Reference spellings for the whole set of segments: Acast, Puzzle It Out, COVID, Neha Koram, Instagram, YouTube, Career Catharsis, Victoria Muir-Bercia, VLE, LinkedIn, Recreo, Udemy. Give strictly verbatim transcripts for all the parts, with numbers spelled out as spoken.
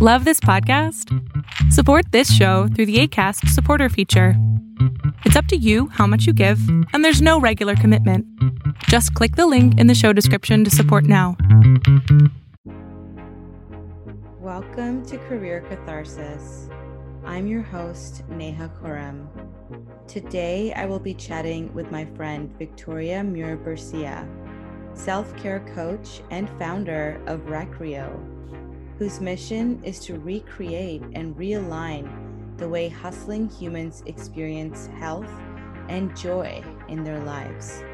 Love this podcast? Support this show through the Acast supporter feature. It's up to you how much you give, and there's no regular commitment. Just click the link in the show description to support now. Welcome to Career Catharsis. I'm your host, Neha Koram. Today, I will be chatting with my friend, Victoria Muir-Bercia, self-care coach and founder of Recreo, whose mission is to recreate and realign the way hustling humans experience health and joy in their lives.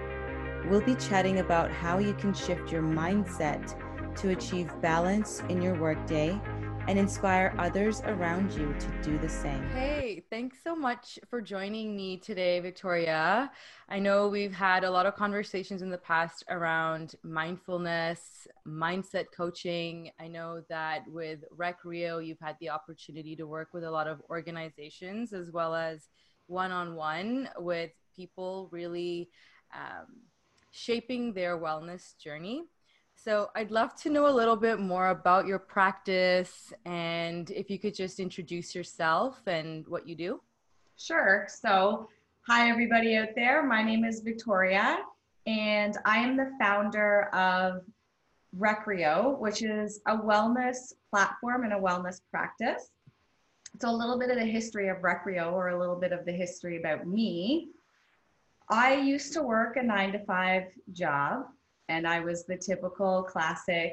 We'll be chatting about how you can shift your mindset to achieve balance in your workday and inspire others around you to do the same. Hey, thanks so much for joining me today, Victoria. I know we've had a lot of conversations in the past around mindfulness, mindset coaching. I know that with Recreo, you've had the opportunity to work with a lot of organizations as well as one-on-one with people really um, shaping their wellness journey. So I'd love to know a little bit more about your practice and if you could just introduce yourself and what you do. Sure. So hi, everybody out there. My name is Victoria, and I am the founder of Recreo, which is a wellness platform and a wellness practice. So a little bit of the history of Recreo, or a little bit of the history about me. I used to work a nine to five job. And I was the typical classic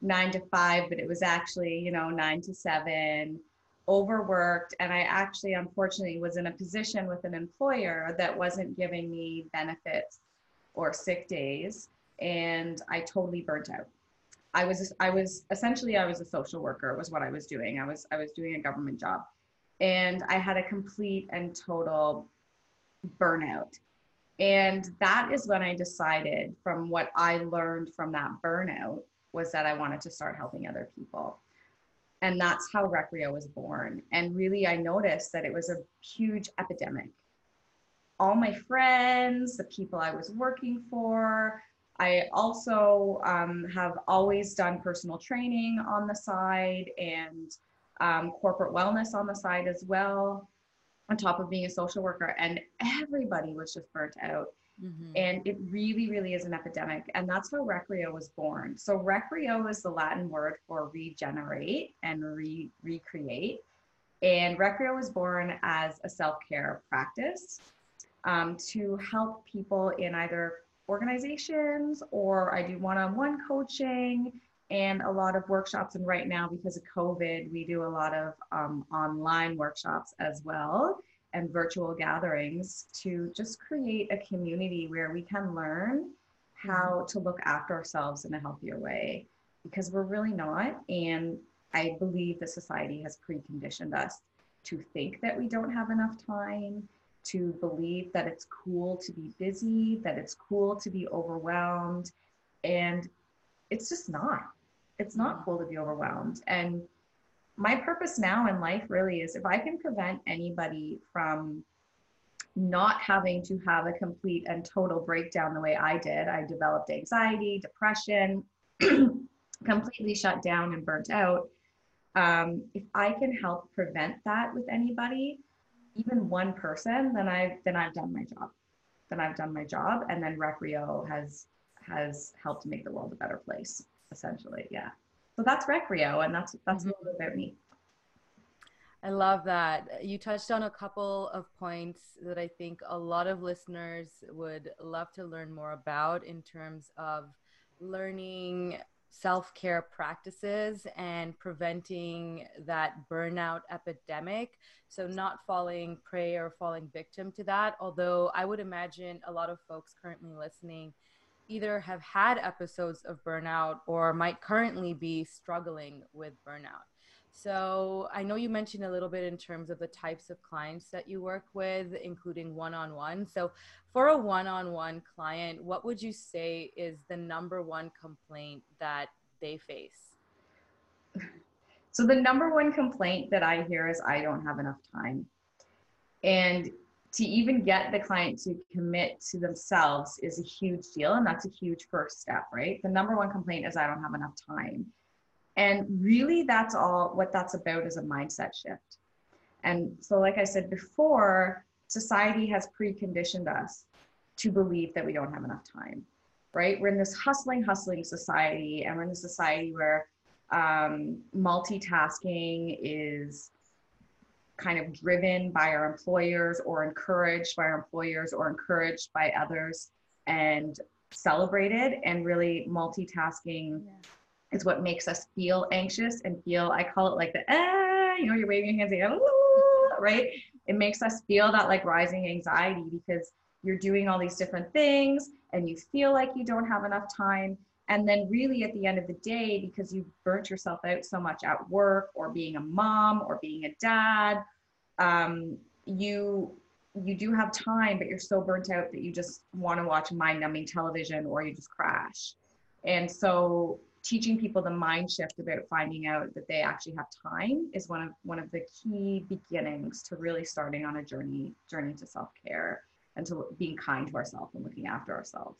nine to five, but it was actually, you know, nine to seven, overworked. And I actually, unfortunately, was in a position with an employer that wasn't giving me benefits or sick days. And I totally burnt out. I was, I was essentially, I was a social worker was what I was doing. I was, I was doing a government job, and I had a complete and total burnout. And that is when I decided, from what I learned from that burnout, was that I wanted to start helping other people. And that's how Recreo was born. And really, I noticed that it was a huge epidemic. All my friends, the people I was working for, I also um, have always done personal training on the side and um, corporate wellness on the side as well, on top of being a social worker, and everybody was just burnt out. Mm-hmm. And it really, really is an epidemic. And that's how Recreo was born. So Recreo is the Latin word for regenerate and re- recreate. And Recreo was born as a self-care practice um, to help people in either organizations, or I do one-on-one coaching and a lot of workshops. And right now, because of COVID, we do a lot of um, online workshops as well, and virtual gatherings, to just create a community where we can learn how to look after ourselves in a healthier way, because we're really not. And I believe that society has preconditioned us to think that we don't have enough time, to believe that it's cool to be busy, that it's cool to be overwhelmed. And it's just not. It's not cool to be overwhelmed. And my purpose now in life really is, if I can prevent anybody from not having to have a complete and total breakdown the way I did, I developed anxiety, depression, completely shut down and burnt out. Um, if I can help prevent that with anybody, even one person, then I've, then I've done my job. Then I've done my job. And then Recreo has, has helped make the world a better place, essentially. Yeah. So that's Recreo, and that's that's mm-hmm. a little bit about me. I love that. You touched on a couple of points that I think a lot of listeners would love to learn more about in terms of learning self-care practices and preventing that burnout epidemic. So not falling prey or falling victim to that. Although I would imagine a lot of folks currently listening either have had episodes of burnout or might currently be struggling with burnout. So I know you mentioned a little bit in terms of the types of clients that you work with, including one-on-one. So for a one-on-one client, what would you say is the number one complaint that they face? So the number one complaint that I hear is, I don't have enough time. And to even get the client to commit to themselves is a huge deal. And that's a huge first step, right? The number one complaint is, I don't have enough time. And really that's all what that's about, is a mindset shift. And so like I said before, society has preconditioned us to believe that we don't have enough time, right? We're in this hustling, hustling society, and we're in a society where um, multitasking is kind of driven by our employers or encouraged by our employers or encouraged by others and celebrated. And really multitasking yeah. is what makes us feel anxious and feel, I call it like the, ah, you know, you're waving your hands, like, ah, right? It makes us feel that like rising anxiety because you're doing all these different things and you feel like you don't have enough time. And then really at the end of the day, because you've burnt yourself out so much at work or being a mom or being a dad, um, you you do have time, but you're so burnt out that you just want to watch mind-numbing television or you just crash. And so teaching people the mind shift about finding out that they actually have time is one of one of the key beginnings to really starting on a journey, journey to self-care and to being kind to ourselves and looking after ourselves.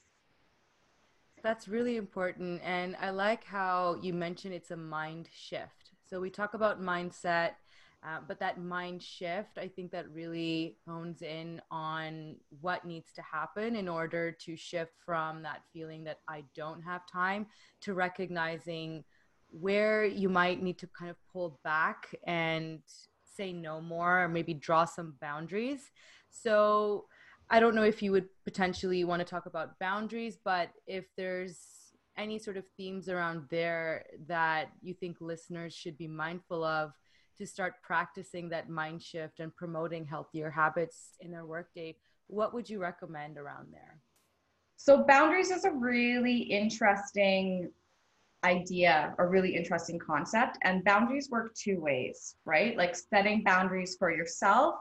That's really important. And I like how you mentioned it's a mind shift. So we talk about mindset, uh, but that mind shift, I think that really hones in on what needs to happen in order to shift from that feeling that I don't have time to recognizing where you might need to kind of pull back and say no more, or maybe draw some boundaries. So I don't know if you would potentially want to talk about boundaries, but if there's any sort of themes around there that you think listeners should be mindful of to start practicing that mind shift and promoting healthier habits in their workday, what would you recommend around there? So boundaries is a really interesting idea, a really interesting concept, and boundaries work two ways, right? Like setting boundaries for yourself,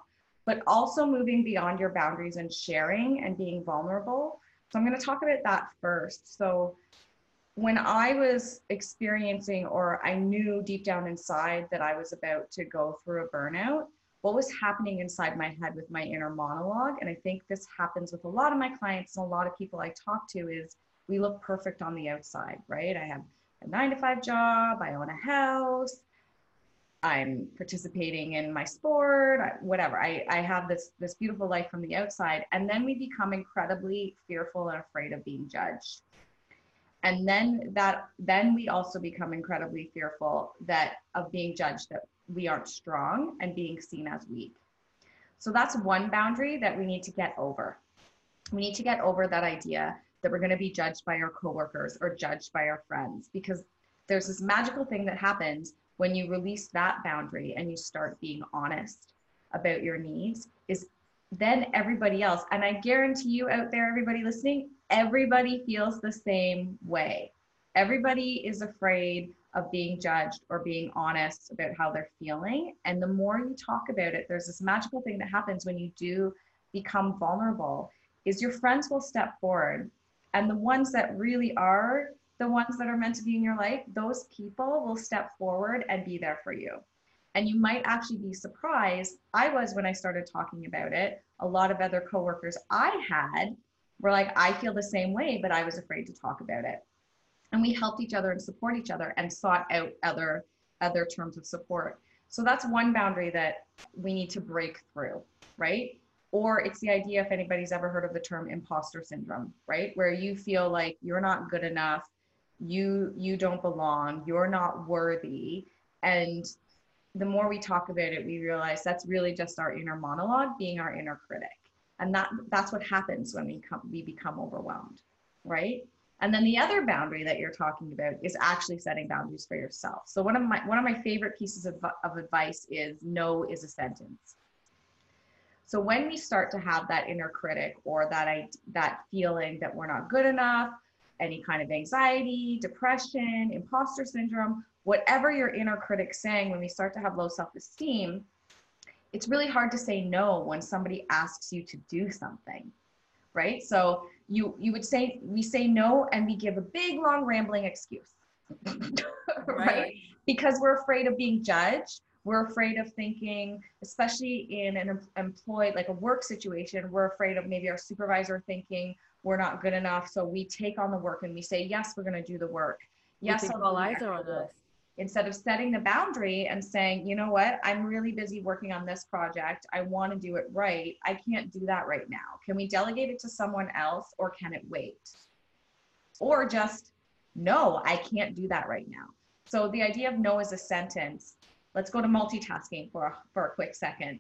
but also moving beyond your boundaries and sharing and being vulnerable. So I'm going to talk about that first. So when I was experiencing, or I knew deep down inside that I was about to go through a burnout, what was happening inside my head with my inner monologue, and I think this happens with a lot of my clients and a lot of people I talk to, is we look perfect on the outside, right? I have a nine to five job, I own a house, I'm participating in my sport, whatever. I, I have this, this beautiful life from the outside. And then we become incredibly fearful and afraid of being judged. And then that, then we also become incredibly fearful that of being judged, that we aren't strong and being seen as weak. So that's one boundary that we need to get over. We need to get over that idea that we're going to be judged by our coworkers or judged by our friends, because there's this magical thing that happens when you release that boundary and you start being honest about your needs, is then everybody else, and I guarantee you out there, everybody listening, everybody feels the same way. Everybody is afraid of being judged or being honest about how they're feeling. And the more you talk about it, there's this magical thing that happens when you do become vulnerable, is your friends will step forward. And the ones that really are the ones that are meant to be in your life, those people will step forward and be there for you. And you might actually be surprised. I was, when I started talking about it, a lot of other coworkers I had were like, I feel the same way, but I was afraid to talk about it. And we helped each other and support each other and sought out other, other terms of support. So that's one boundary that we need to break through, right? Or it's the idea, if anybody's ever heard of the term imposter syndrome, right? Where you feel like you're not good enough, you you don't belong, you're not worthy. And the more we talk about it, we realize that's really just our inner monologue being our inner critic. And that that's what happens when we come we become overwhelmed, right? And then the other boundary that you're talking about is actually setting boundaries for yourself. So one of my one of my favorite pieces of, of advice is no is a sentence. So when we start to have that inner critic or that I that feeling that we're not good enough, any kind of anxiety, depression, imposter syndrome, whatever your inner critic's saying, when we start to have low self-esteem, it's really hard to say no when somebody asks you to do something, right? So you you would say, we say no and we give a big, long, rambling excuse, right? right? Because we're afraid of being judged. We're afraid of thinking, especially in an employed, like a work situation, we're afraid of maybe our supervisor thinking we're not good enough. So we take on the work and we say, yes, we're going to do the work. Yes, all eyes are on us. instead of setting the boundary and saying, you know what, I'm really busy working on this project. I want to do it right. I can't do that right now. Can we delegate it to someone else, or can it wait? Or just, no, I can't do that right now. So the idea of no as a sentence, let's go to multitasking for a, for a quick second.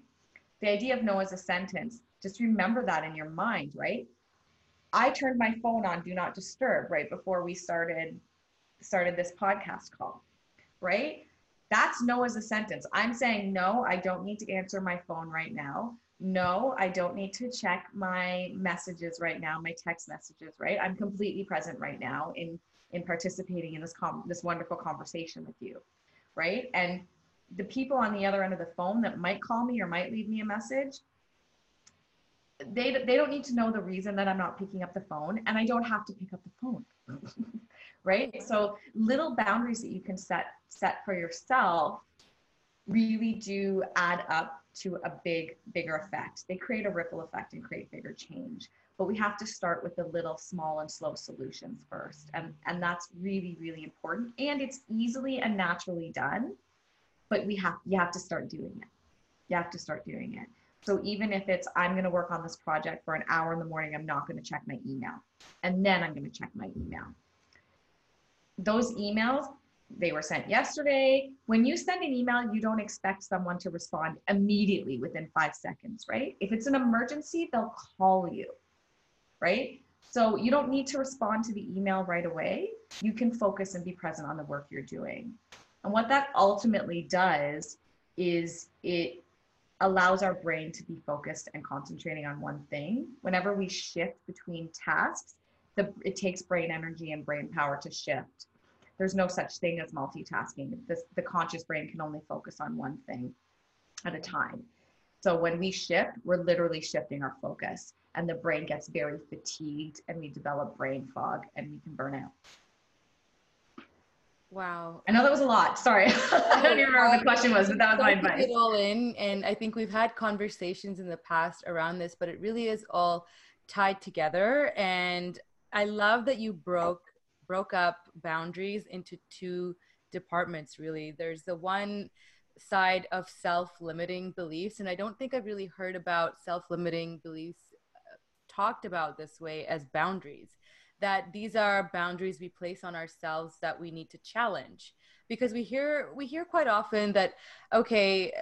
The idea of no as a sentence, just remember that in your mind, right? I turned my phone on do not disturb right before we started started this podcast call, right? That's no as a sentence. I'm saying, no, I don't need to answer my phone right now. No, I don't need to check my messages right now, my text messages, right? I'm completely present right now in in participating in this com- this wonderful conversation with you, right? And the people on the other end of the phone that might call me or might leave me a message, they they don't need to know the reason that I'm not picking up the phone, and I don't have to pick up the phone, right? So little boundaries that you can set set for yourself really do add up to a big, bigger effect. They create a ripple effect and create bigger change. But we have to start with the little, small and slow solutions first. And, and that's really, really important. And it's easily and naturally done, but we have, you have to start doing it. You have to start doing it. So even if it's, I'm going to work on this project for an hour in the morning, I'm not going to check my email. And then I'm going to check my email. Those emails, they were sent yesterday. When you send an email, you don't expect someone to respond immediately within five seconds, right? If it's an emergency, they'll call you, right? So you don't need to respond to the email right away. You can focus and be present on the work you're doing. And what that ultimately does is it allows our brain to be focused and concentrating on one thing. Whenever we shift between tasks, the, it takes brain energy and brain power to shift. There's no such thing as multitasking. This, the conscious brain can only focus on one thing at a time. So when we shift, we're literally shifting our focus, and the brain gets very fatigued and we develop brain fog and we can burn out. Wow. I know that was a lot. Sorry. I don't even remember what the question was, but that was my advice. It all in, and I think we've had conversations in the past around this, but it really is all tied together. And I love that you broke broke up boundaries into two departments, really. There's the one side of self-limiting beliefs, and I don't think I've really heard about self-limiting beliefs talked about this way as boundaries, that these are boundaries we place on ourselves that we need to challenge. Because we hear we hear quite often that, okay,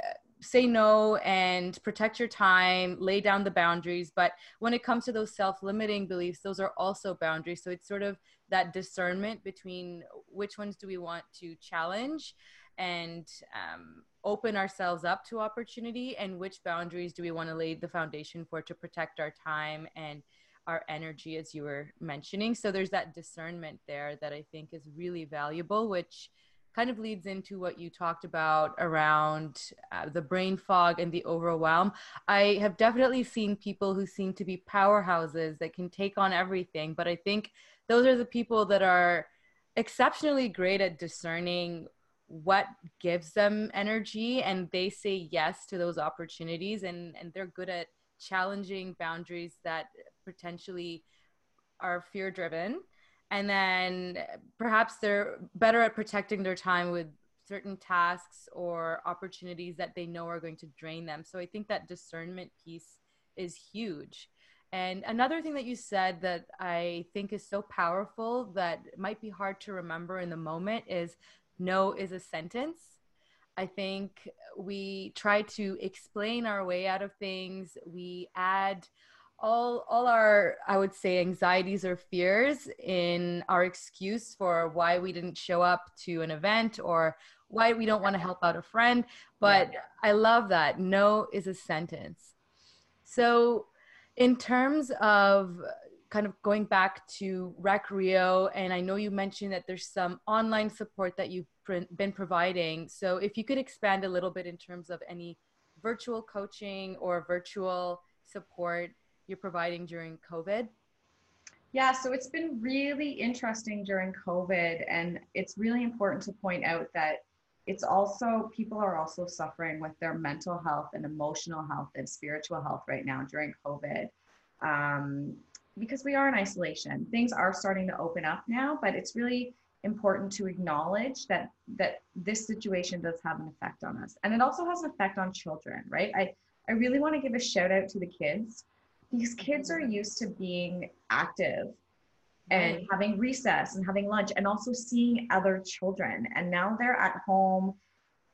say no and protect your time, lay down the boundaries. But when it comes to those self-limiting beliefs, those are also boundaries. So it's sort of that discernment between which ones do we want to challenge and um, open ourselves up to opportunity, and which boundaries do we want to lay the foundation for to protect our time and our energy, as you were mentioning. So there's that discernment there that I think is really valuable, which kind of leads into what you talked about around uh, the brain fog and the overwhelm. I have definitely seen people who seem to be powerhouses that can take on everything, but I think those are the people that are exceptionally great at discerning what gives them energy, and they say yes to those opportunities, and, and they're good at challenging boundaries that potentially are fear-driven. And then perhaps they're better at protecting their time with certain tasks or opportunities that they know are going to drain them. So I think that discernment piece is huge. And another thing that you said that I think is so powerful that might be hard to remember in the moment is no is a sentence. I think we try to explain our way out of things. We add all all our, I would say, anxieties or fears in our excuse for why we didn't show up to an event or why we don't want to help out a friend. But yeah. I love that. No is a sentence. So in terms of kind of going back to Recreo, and I know you mentioned that there's some online support that you've been providing. So if you could expand a little bit in terms of any virtual coaching or virtual support you're providing during COVID? Yeah, so it's been really interesting during COVID, and it's really important to point out that it's also, people are also suffering with their mental health and emotional health and spiritual health right now during COVID, um, because we are in isolation. Things are starting to open up now, but it's really important to acknowledge that that this situation does have an effect on us. And it also has an effect on children, right? I, I really want to give a shout out to the kids. These kids are used to being active and having recess and having lunch and also seeing other children. And now they're at home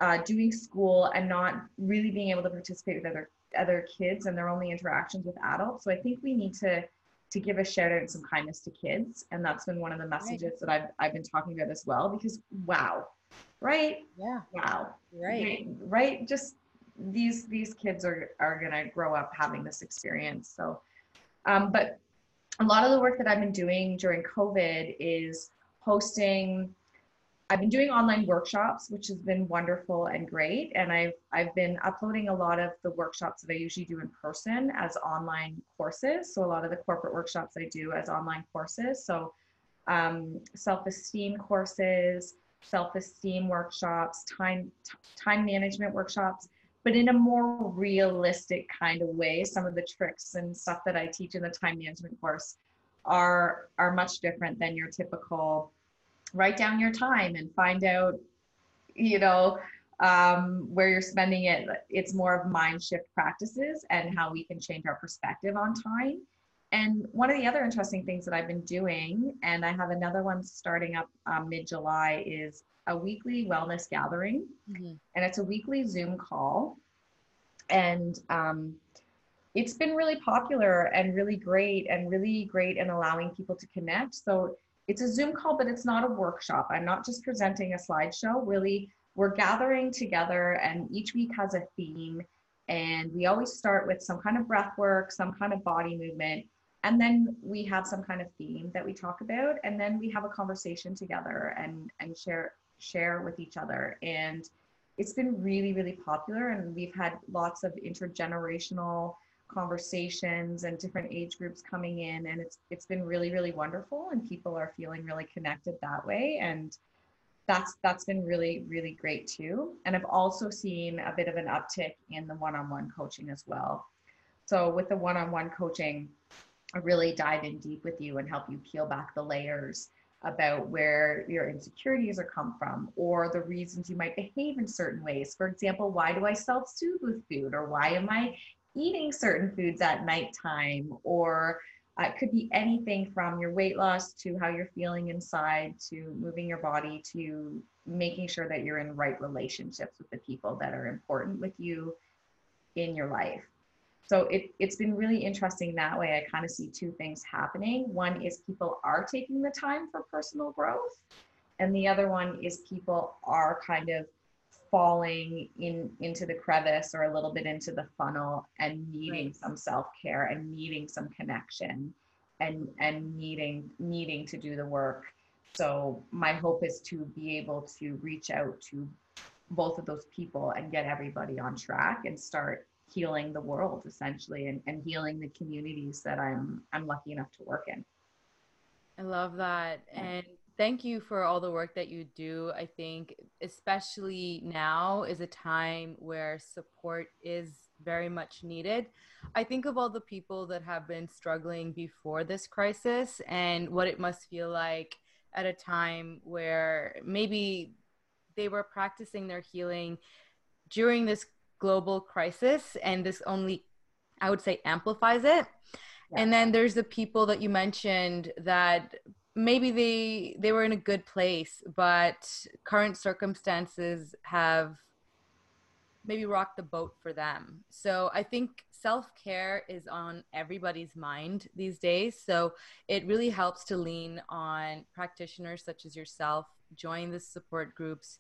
uh, doing school and not really being able to participate with other other kids and their only interactions with adults. So I think we need to to give a shout out and some kindness to kids. And that's been one of the messages right. that I've, I've been talking about as well, because wow, right? Yeah. Wow. Right. Right. right? Just these, these kids are, are going to grow up having this experience. So, um, but a lot of the work that I've been doing during COVID is hosting, I've been doing online workshops, which has been wonderful and great. And I've, I've been uploading a lot of the workshops that I usually do in person as online courses. So a lot of the corporate workshops I do as online courses. So um, self-esteem courses, self-esteem workshops, time, t- time management workshops, but in a more realistic kind of way. Some of the tricks and stuff that I teach in the time management course are, are much different than your typical write down your time and find out, you know, um, where you're spending it. It's more of mind shift practices and how we can change our perspective on time. And one of the other interesting things that I've been doing, and I have another one starting up um, mid-July, is a weekly wellness gathering. Mm-hmm. And it's a weekly Zoom call. And um, it's been really popular and really great and really great in allowing people to connect. So it's a Zoom call, but it's not a workshop. I'm not just presenting a slideshow. Really, we're gathering together, and each week has a theme. And we always start with some kind of breath work, some kind of body movement. And then we have some kind of theme that we talk about. And then we have a conversation together and, and share, share with each other. And it's been really, really popular. And we've had lots of intergenerational conversations and different age groups coming in, and it's it's been really, really wonderful, and people are feeling really connected that way, and that's that's been really, really great too. And I've also seen a bit of an uptick in the one-on-one coaching as well. So with the one-on-one coaching, I really dive in deep with you and help you peel back the layers about where your insecurities are come from, or the reasons you might behave in certain ways. For example, why do I self-soothe with food, or why am I eating certain foods at nighttime, or uh, it could be anything from your weight loss to how you're feeling inside, to moving your body, to making sure that you're in right relationships with the people that are important with you in your life. So it, it's been really interesting that way. I kind of see two things happening. One is people are taking the time for personal growth, and the other one is people are kind of falling in into the crevice or a little bit into the funnel and needing right. some self-care and needing some connection and and needing needing to do the work. So my hope is to be able to reach out to both of those people and get everybody on track and start healing the world, essentially, and, and healing the communities that I'm I'm lucky enough to work in. I love that. And thank you for all the work that you do. I think especially now is a time where support is very much needed. I think of all the people that have been struggling before this crisis and what it must feel like at a time where maybe they were practicing their healing during this global crisis, and this only, I would say, amplifies it. Yeah. And then there's the people that you mentioned that maybe they they were in a good place, but current circumstances have maybe rocked the boat for them. So I think self-care is on everybody's mind these days. So it really helps to lean on practitioners such as yourself, join the support groups,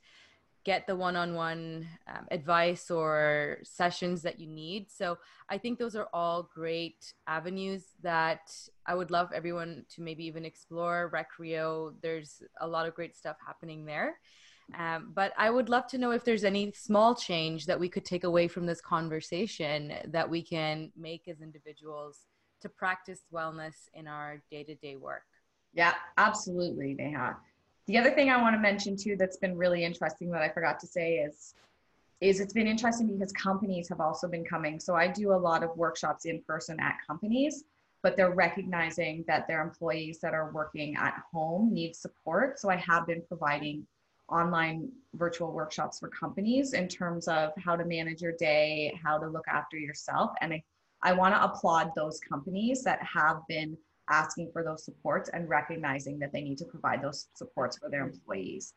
get the one-on-one um, advice or sessions that you need. So I think those are all great avenues that I would love everyone to maybe even explore. Recreo, there's a lot of great stuff happening there. Um, but I would love to know if there's any small change that we could take away from this conversation that we can make as individuals to practice wellness in our day-to-day work. Yeah, absolutely, Neha. The other thing I want to mention too that's been really interesting that I forgot to say is, is it's been interesting because companies have also been coming. So I do a lot of workshops in person at companies. but they're recognizing that their employees that are working at home need support. So I have been providing online virtual workshops for companies in terms of how to manage your day, how to look after yourself. And I, I want to applaud those companies that have been asking for those supports and recognizing that they need to provide those supports for their employees.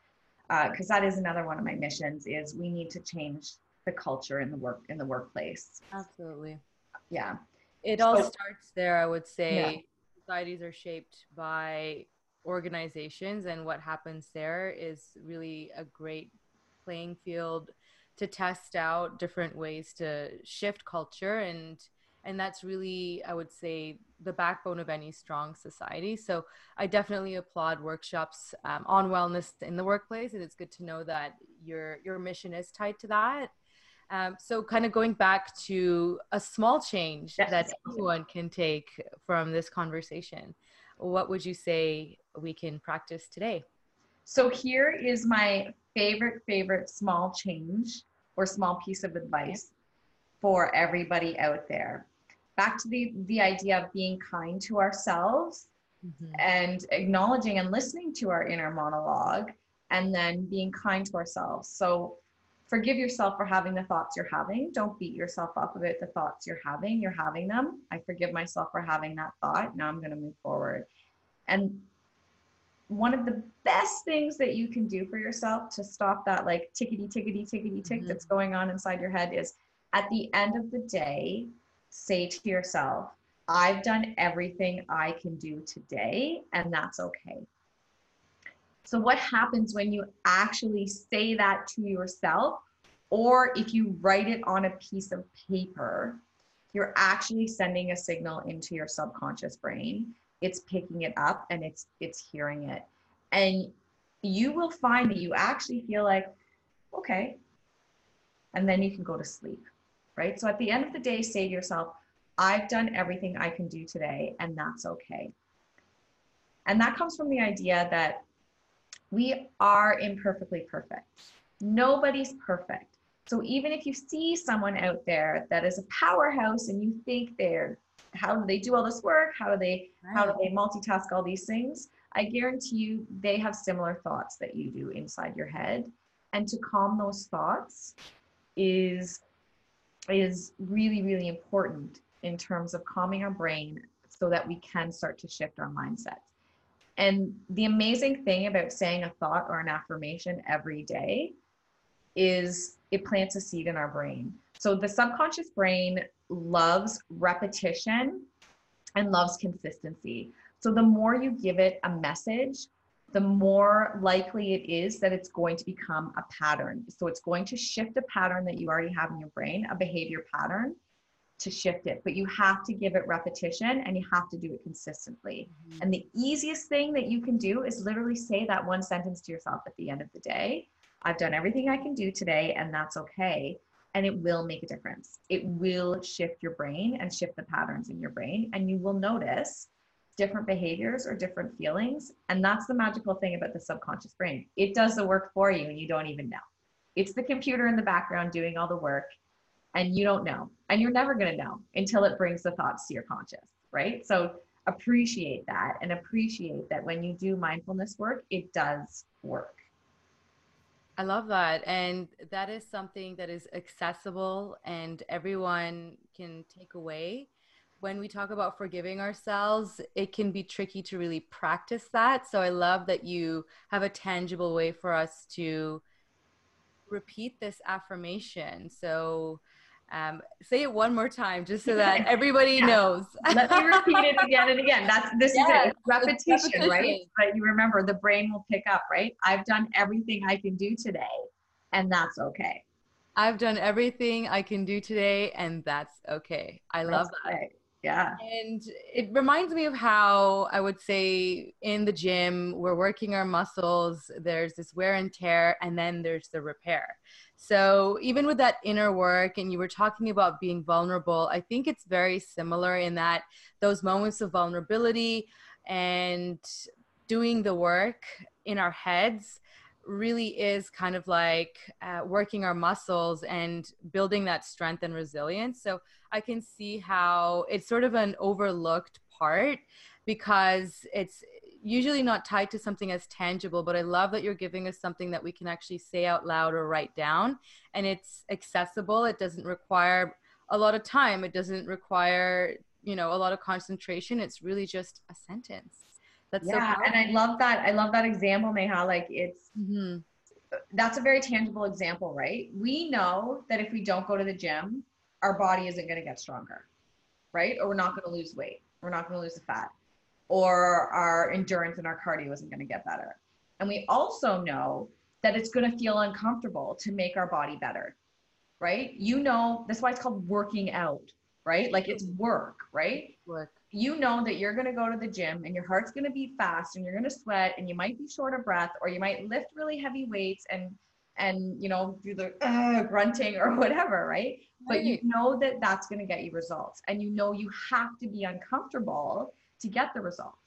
Because uh, that is another one of my missions, is we need to change the culture in the work in the workplace. Absolutely. Yeah. It all so, starts there, I would say. Yeah. Societies are shaped by organizations, and what happens there is really a great playing field to test out different ways to shift culture, and and that's really, I would say, the backbone of any strong society. So I definitely applaud workshops um, on wellness in the workplace, and it's good to know that your your mission is tied to that. Um, so kind of going back to a small change yes. that anyone can take from this conversation, what would you say we can practice today? So here is my favorite, favorite small change or small piece of advice for everybody out there. Back to the, the idea of being kind to ourselves mm-hmm. and acknowledging and listening to our inner monologue, and then being kind to ourselves. So forgive yourself for having the thoughts you're having. Don't beat yourself up about the thoughts you're having. You're having them. I forgive myself for having that thought. Now I'm going to move forward. And one of the best things that you can do for yourself to stop that like tickety, tickety, tickety, tick mm-hmm. that's going on inside your head is, at the end of the day, say to yourself, I've done everything I can do today, and that's okay. So what happens when you actually say that to yourself, or if you write it on a piece of paper, you're actually sending a signal into your subconscious brain. It's picking it up and it's it's hearing it. And you will find that you actually feel like, okay, and then you can go to sleep, right? So at the end of the day, say to yourself, I've done everything I can do today, and that's okay. And that comes from the idea that we are imperfectly perfect. Nobody's perfect. So even if you see someone out there that is a powerhouse and you think they're, how do they do all this work? How do they, right. how do they multitask all these things? I guarantee you they have similar thoughts that you do inside your head. And to calm those thoughts is, is really, really important in terms of calming our brain so that we can start to shift our mindset. And the amazing thing about saying a thought or an affirmation every day is it plants a seed in our brain. So the subconscious brain loves repetition and loves consistency. So the more you give it a message, the more likely it is that it's going to become a pattern. So it's going to shift a pattern that you already have in your brain, a behavior pattern, to shift it. But you have to give it repetition, and you have to do it consistently. Mm-hmm. And the easiest thing that you can do is literally say that one sentence to yourself at the end of the day. I've done everything I can do today, and that's okay. And it will make a difference. It will shift your brain and shift the patterns in your brain, and you will notice different behaviors or different feelings. And that's the magical thing about the subconscious brain. It does the work for you, and you don't even know. It's the computer in the background doing all the work, and you don't know, and you're never going to know until it brings the thoughts to your conscious, right? So appreciate that, and appreciate that when you do mindfulness work, it does work. I love that. And that is something that is accessible and everyone can take away. When we talk about forgiving ourselves, it can be tricky to really practice that. So I love that you have a tangible way for us to repeat this affirmation. So Um, say it one more time, just so that everybody yeah. knows. Let me repeat it again and again. That's this yes. is it. Repetition, it's repetition, right? But you remember, the brain will pick up, right? I've done everything I can do today, and that's okay. I've done everything I can do today, and that's okay. I that's love that. Right. Yeah. And it reminds me of how, I would say, in the gym, we're working our muscles. There's this wear and tear, and then there's the repair. So even with that inner work, and you were talking about being vulnerable, I think it's very similar in that those moments of vulnerability and doing the work in our heads really is kind of like uh, working our muscles and building that strength and resilience. So I can see how it's sort of an overlooked part because it's usually not tied to something as tangible, but I love that you're giving us something that we can actually say out loud or write down, and it's accessible. It doesn't require a lot of time. It doesn't require, you know, a lot of concentration. It's really just a sentence. That's yeah. So and I love that. I love that example, Neha. Like it's, mm-hmm. that's a very tangible example, right? We know that if we don't go to the gym, our body isn't going to get stronger, right? Or we're not going to lose weight. We're not going to lose the fat, or our endurance and our cardio isn't going to get better. And we also know that it's going to feel uncomfortable to make our body better, right? You know, that's why it's called working out, right? Like it's work, right? Work. You know that you're going to go to the gym and your heart's going to beat fast and you're going to sweat and you might be short of breath, or you might lift really heavy weights and, and, you know, do the uh, grunting or whatever, right? But you know that that's going to get you results, and you know you have to be uncomfortable to get the results.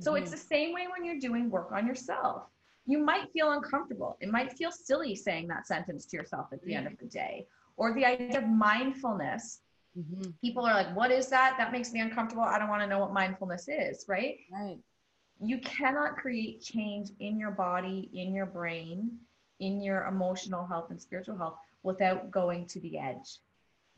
So mm-hmm. it's the same way when you're doing work on yourself. You might feel uncomfortable. It might feel silly saying that sentence to yourself at the mm-hmm. end of the day. Or the idea of mindfulness. Mm-hmm. People are like, what is that? That makes me uncomfortable. I don't want to know what mindfulness is, right? Right. You cannot create change in your body, in your brain, in your emotional health and spiritual health without going to the edge,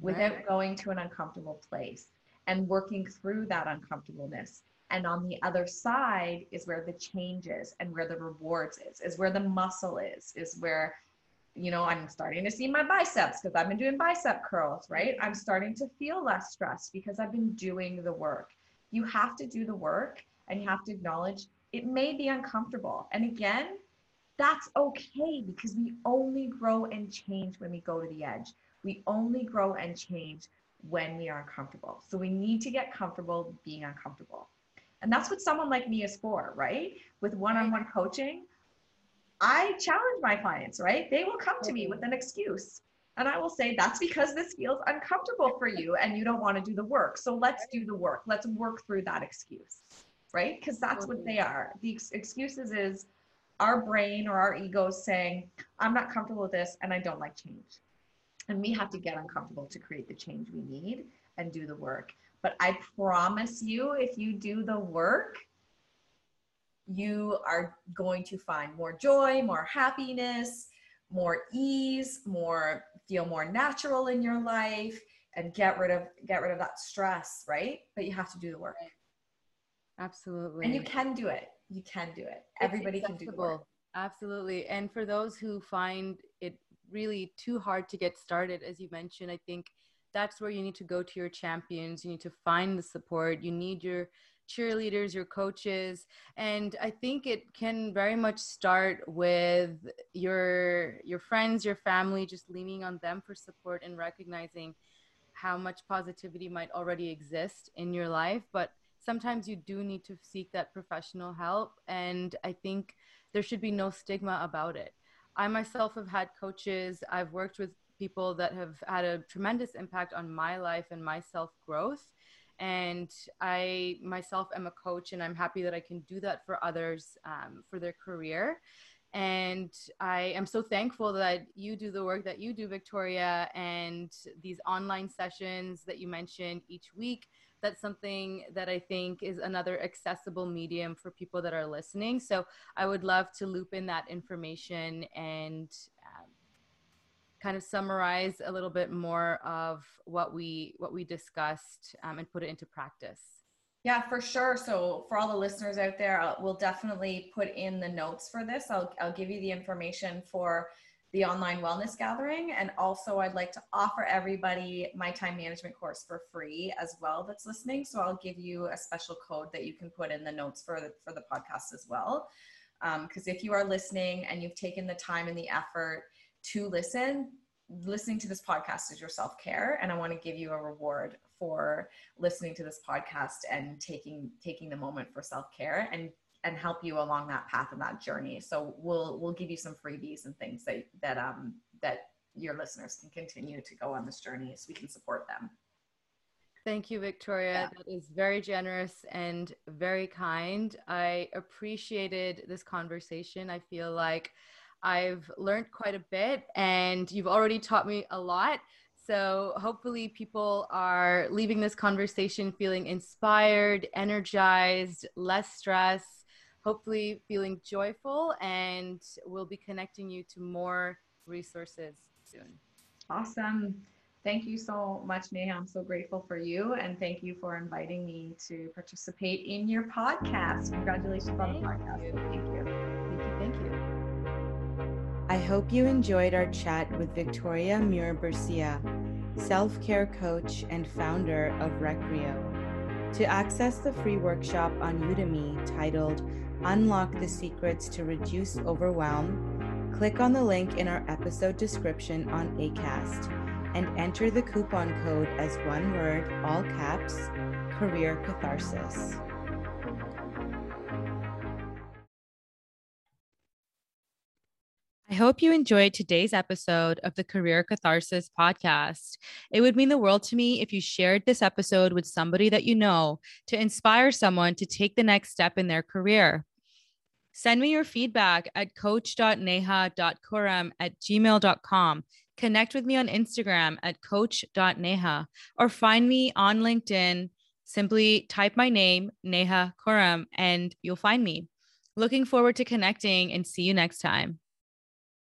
without right. going to an uncomfortable place and working through that uncomfortableness. And on the other side is where the change is, and where the rewards is, is where the muscle is, is where, you know, I'm starting to see my biceps because I've been doing bicep curls, right? I'm starting to feel less stressed because I've been doing the work. You have to do the work, and you have to acknowledge it may be uncomfortable. And again, that's okay, because we only grow and change when we go to the edge. We only grow and change when we are uncomfortable. So we need to get comfortable being uncomfortable. And that's what someone like me is for, right? With one-on-one coaching, I challenge my clients, right? They will come to me with an excuse, and I will say, that's because this feels uncomfortable for you and you don't want to do the work. So let's do the work. Let's work through that excuse, right? Because that's what they are. The ex- excuses is our brain or our ego saying, I'm not comfortable with this and I don't like change. And we have to get uncomfortable to create the change we need and do the work. But I promise you, if you do the work, you are going to find more joy, more happiness, more ease, more feel more natural in your life, and get rid of get rid of that stress, right? But you have to do the work. Absolutely. And you can do it. You can do it. Everybody can do the work. Absolutely. And for those who find it really too hard to get started, as you mentioned, I think that's where you need to go to your champions. You need to find the support. You need your cheerleaders, your coaches. And I think it can very much start with your, your friends, your family, just leaning on them for support and recognizing how much positivity might already exist in your life. But sometimes you do need to seek that professional help. And I think there should be no stigma about it. I myself have had coaches. I've worked with people that have had a tremendous impact on my life and my self-growth. And I myself am a coach, and I'm happy that I can do that for others, um, for their career. And I am so thankful that you do the work that you do, Victoria, and these online sessions that you mentioned each week. That's something that I think is another accessible medium for people that are listening. So I would love to loop in that information and um, kind of summarize a little bit more of what we what we discussed um, and put it into practice. Yeah, for sure. So for all the listeners out there, I'll, we'll definitely put in the notes for this. I'll, I'll give you the information for the online wellness gathering. And also I'd like to offer everybody my time management course for free as well that's listening. So I'll give you a special code that you can put in the notes for the, for the podcast as well. Um, because if you are listening and you've taken the time and the effort to listen, listening to this podcast is your self-care. And I want to give you a reward for listening to this podcast and taking, taking the moment for self-care and and help you along that path and that journey. So we'll we'll give you some freebies and things that that um that your listeners can continue to go on this journey so we can support them. Thank you, Victoria. Yeah. That is very generous and very kind. I appreciated this conversation. I feel like I've learned quite a bit and you've already taught me a lot. So hopefully people are leaving this conversation feeling inspired, energized, less stressed, hopefully feeling joyful, and we'll be connecting you to more resources soon. Awesome. Thank you so much, Neha. I'm so grateful for you, and thank you for inviting me to participate in your podcast. Congratulations on the podcast. Thank you. Thank you. Thank you. I hope you enjoyed our chat with Victoria Muir-Bercia, self-care coach and founder of Recreo. To access the free workshop on Udemy titled Unlock the Secrets to Reduce Overwhelm, click on the link in our episode description on Acast and enter the coupon code as one word, all caps, Career Catharsis. I hope you enjoyed today's episode of the Career Catharsis podcast. It would mean the world to me if you shared this episode with somebody that you know to inspire someone to take the next step in their career. Send me your feedback at coach dot neha dot koram at gmail dot com. Connect with me on Instagram at coach dot neha, or find me on LinkedIn. Simply type my name, Neha Koram, and you'll find me. Looking forward to connecting and see you next time.